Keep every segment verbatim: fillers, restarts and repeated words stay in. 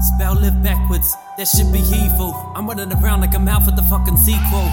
Spell live backwards, that should be evil. I'm running around like I'm out for the fucking sequel.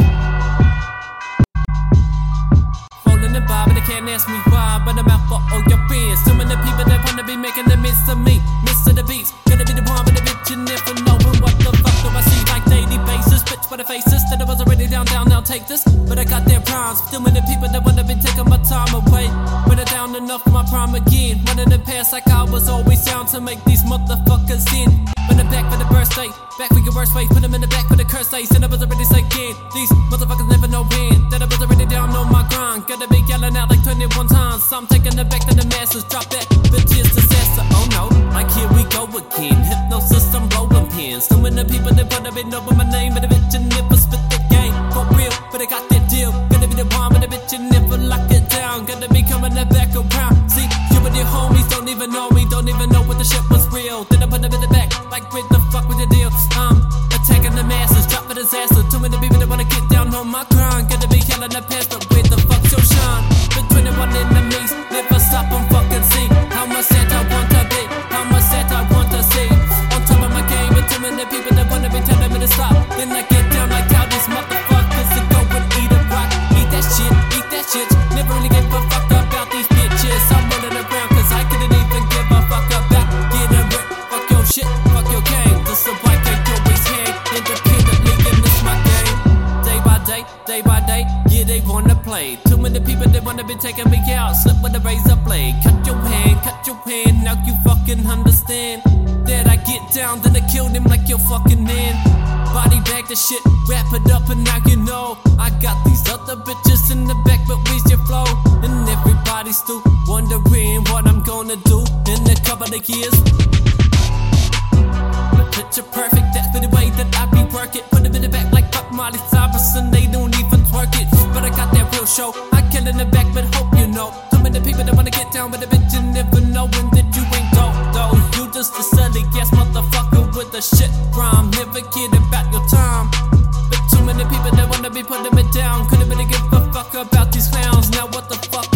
Rolling the vibe, but they can't ask me why. But I'm out for all your friends. So many people that wanna be making the miss of me. Miss of the beats, gonna be the one with the bitch you never know. But what the fuck do I see like daily basis? Bitch for the faces that I was already down, down, now take this. But I got their rhymes. Still many people that wanna be taking my time away. When I down enough my prime again. Running the past like I was always down to make these motherfuckers in. When I'm back for the birthday, back for your worst face. Put them in the back for the curse days. And I was already second. These motherfuckers never know when. That I was already down on my grind. Gotta be yelling out like twenty-one times. So I'm taking it back to the masses. Drop that bitch's disaster. Oh no, like here we go again. Hypnosis, I'm rolling pins. So many people that wanna be knowing my name. But the bitch and never spit the game. For real, but I got that deal. Gonna be the one with the bitch and never lock it down. Gonna be coming that back around. See, you and your homies don't even know me. Don't even know what the shit was real. Then I put them in the back. Like with the fuck with the deal. I'm attacking the masses. Drop for disaster. Too many people that wanna get down on my grind. Gonna be killing the past, but where the fuck's your shine? Between one enemies, never stop and fucking see how much that I want to be, how much that I want to see. On top of my game, but too many people that wanna be telling me to stop. Then I get down like how these motherfuckers to go and eat a rock. Eat that shit, eat that shit. Never really get the fuck about these bitches. I'm running around cause I couldn't even give a fuck about getting ripped. Fuck your shit. Day by day, yeah, they wanna play. Too many people, they wanna be taking me out. Slip with a razor blade. Cut your hand, cut your hand. Now you fucking understand that I get down, then I kill them like your fucking man. Body bag the shit, wrap it up, and now you know I got these other bitches in the back, but where's your flow? And everybody's still wondering what I'm gonna do in a couple of years. Picture perfect, that's the way that I be working. Put them in the back like fuck Molly Cyrus and they don't even twerk it. But I got that real show, I kill in the back but hope you know. Too many people that wanna get down with a bitch and never knowing that you ain't dope though. You just a silly ass motherfucker with a shit rhyme. Never kid about your time. But too many people that wanna be putting me down. Couldn't really give a fuck about these clowns. Now what the fuck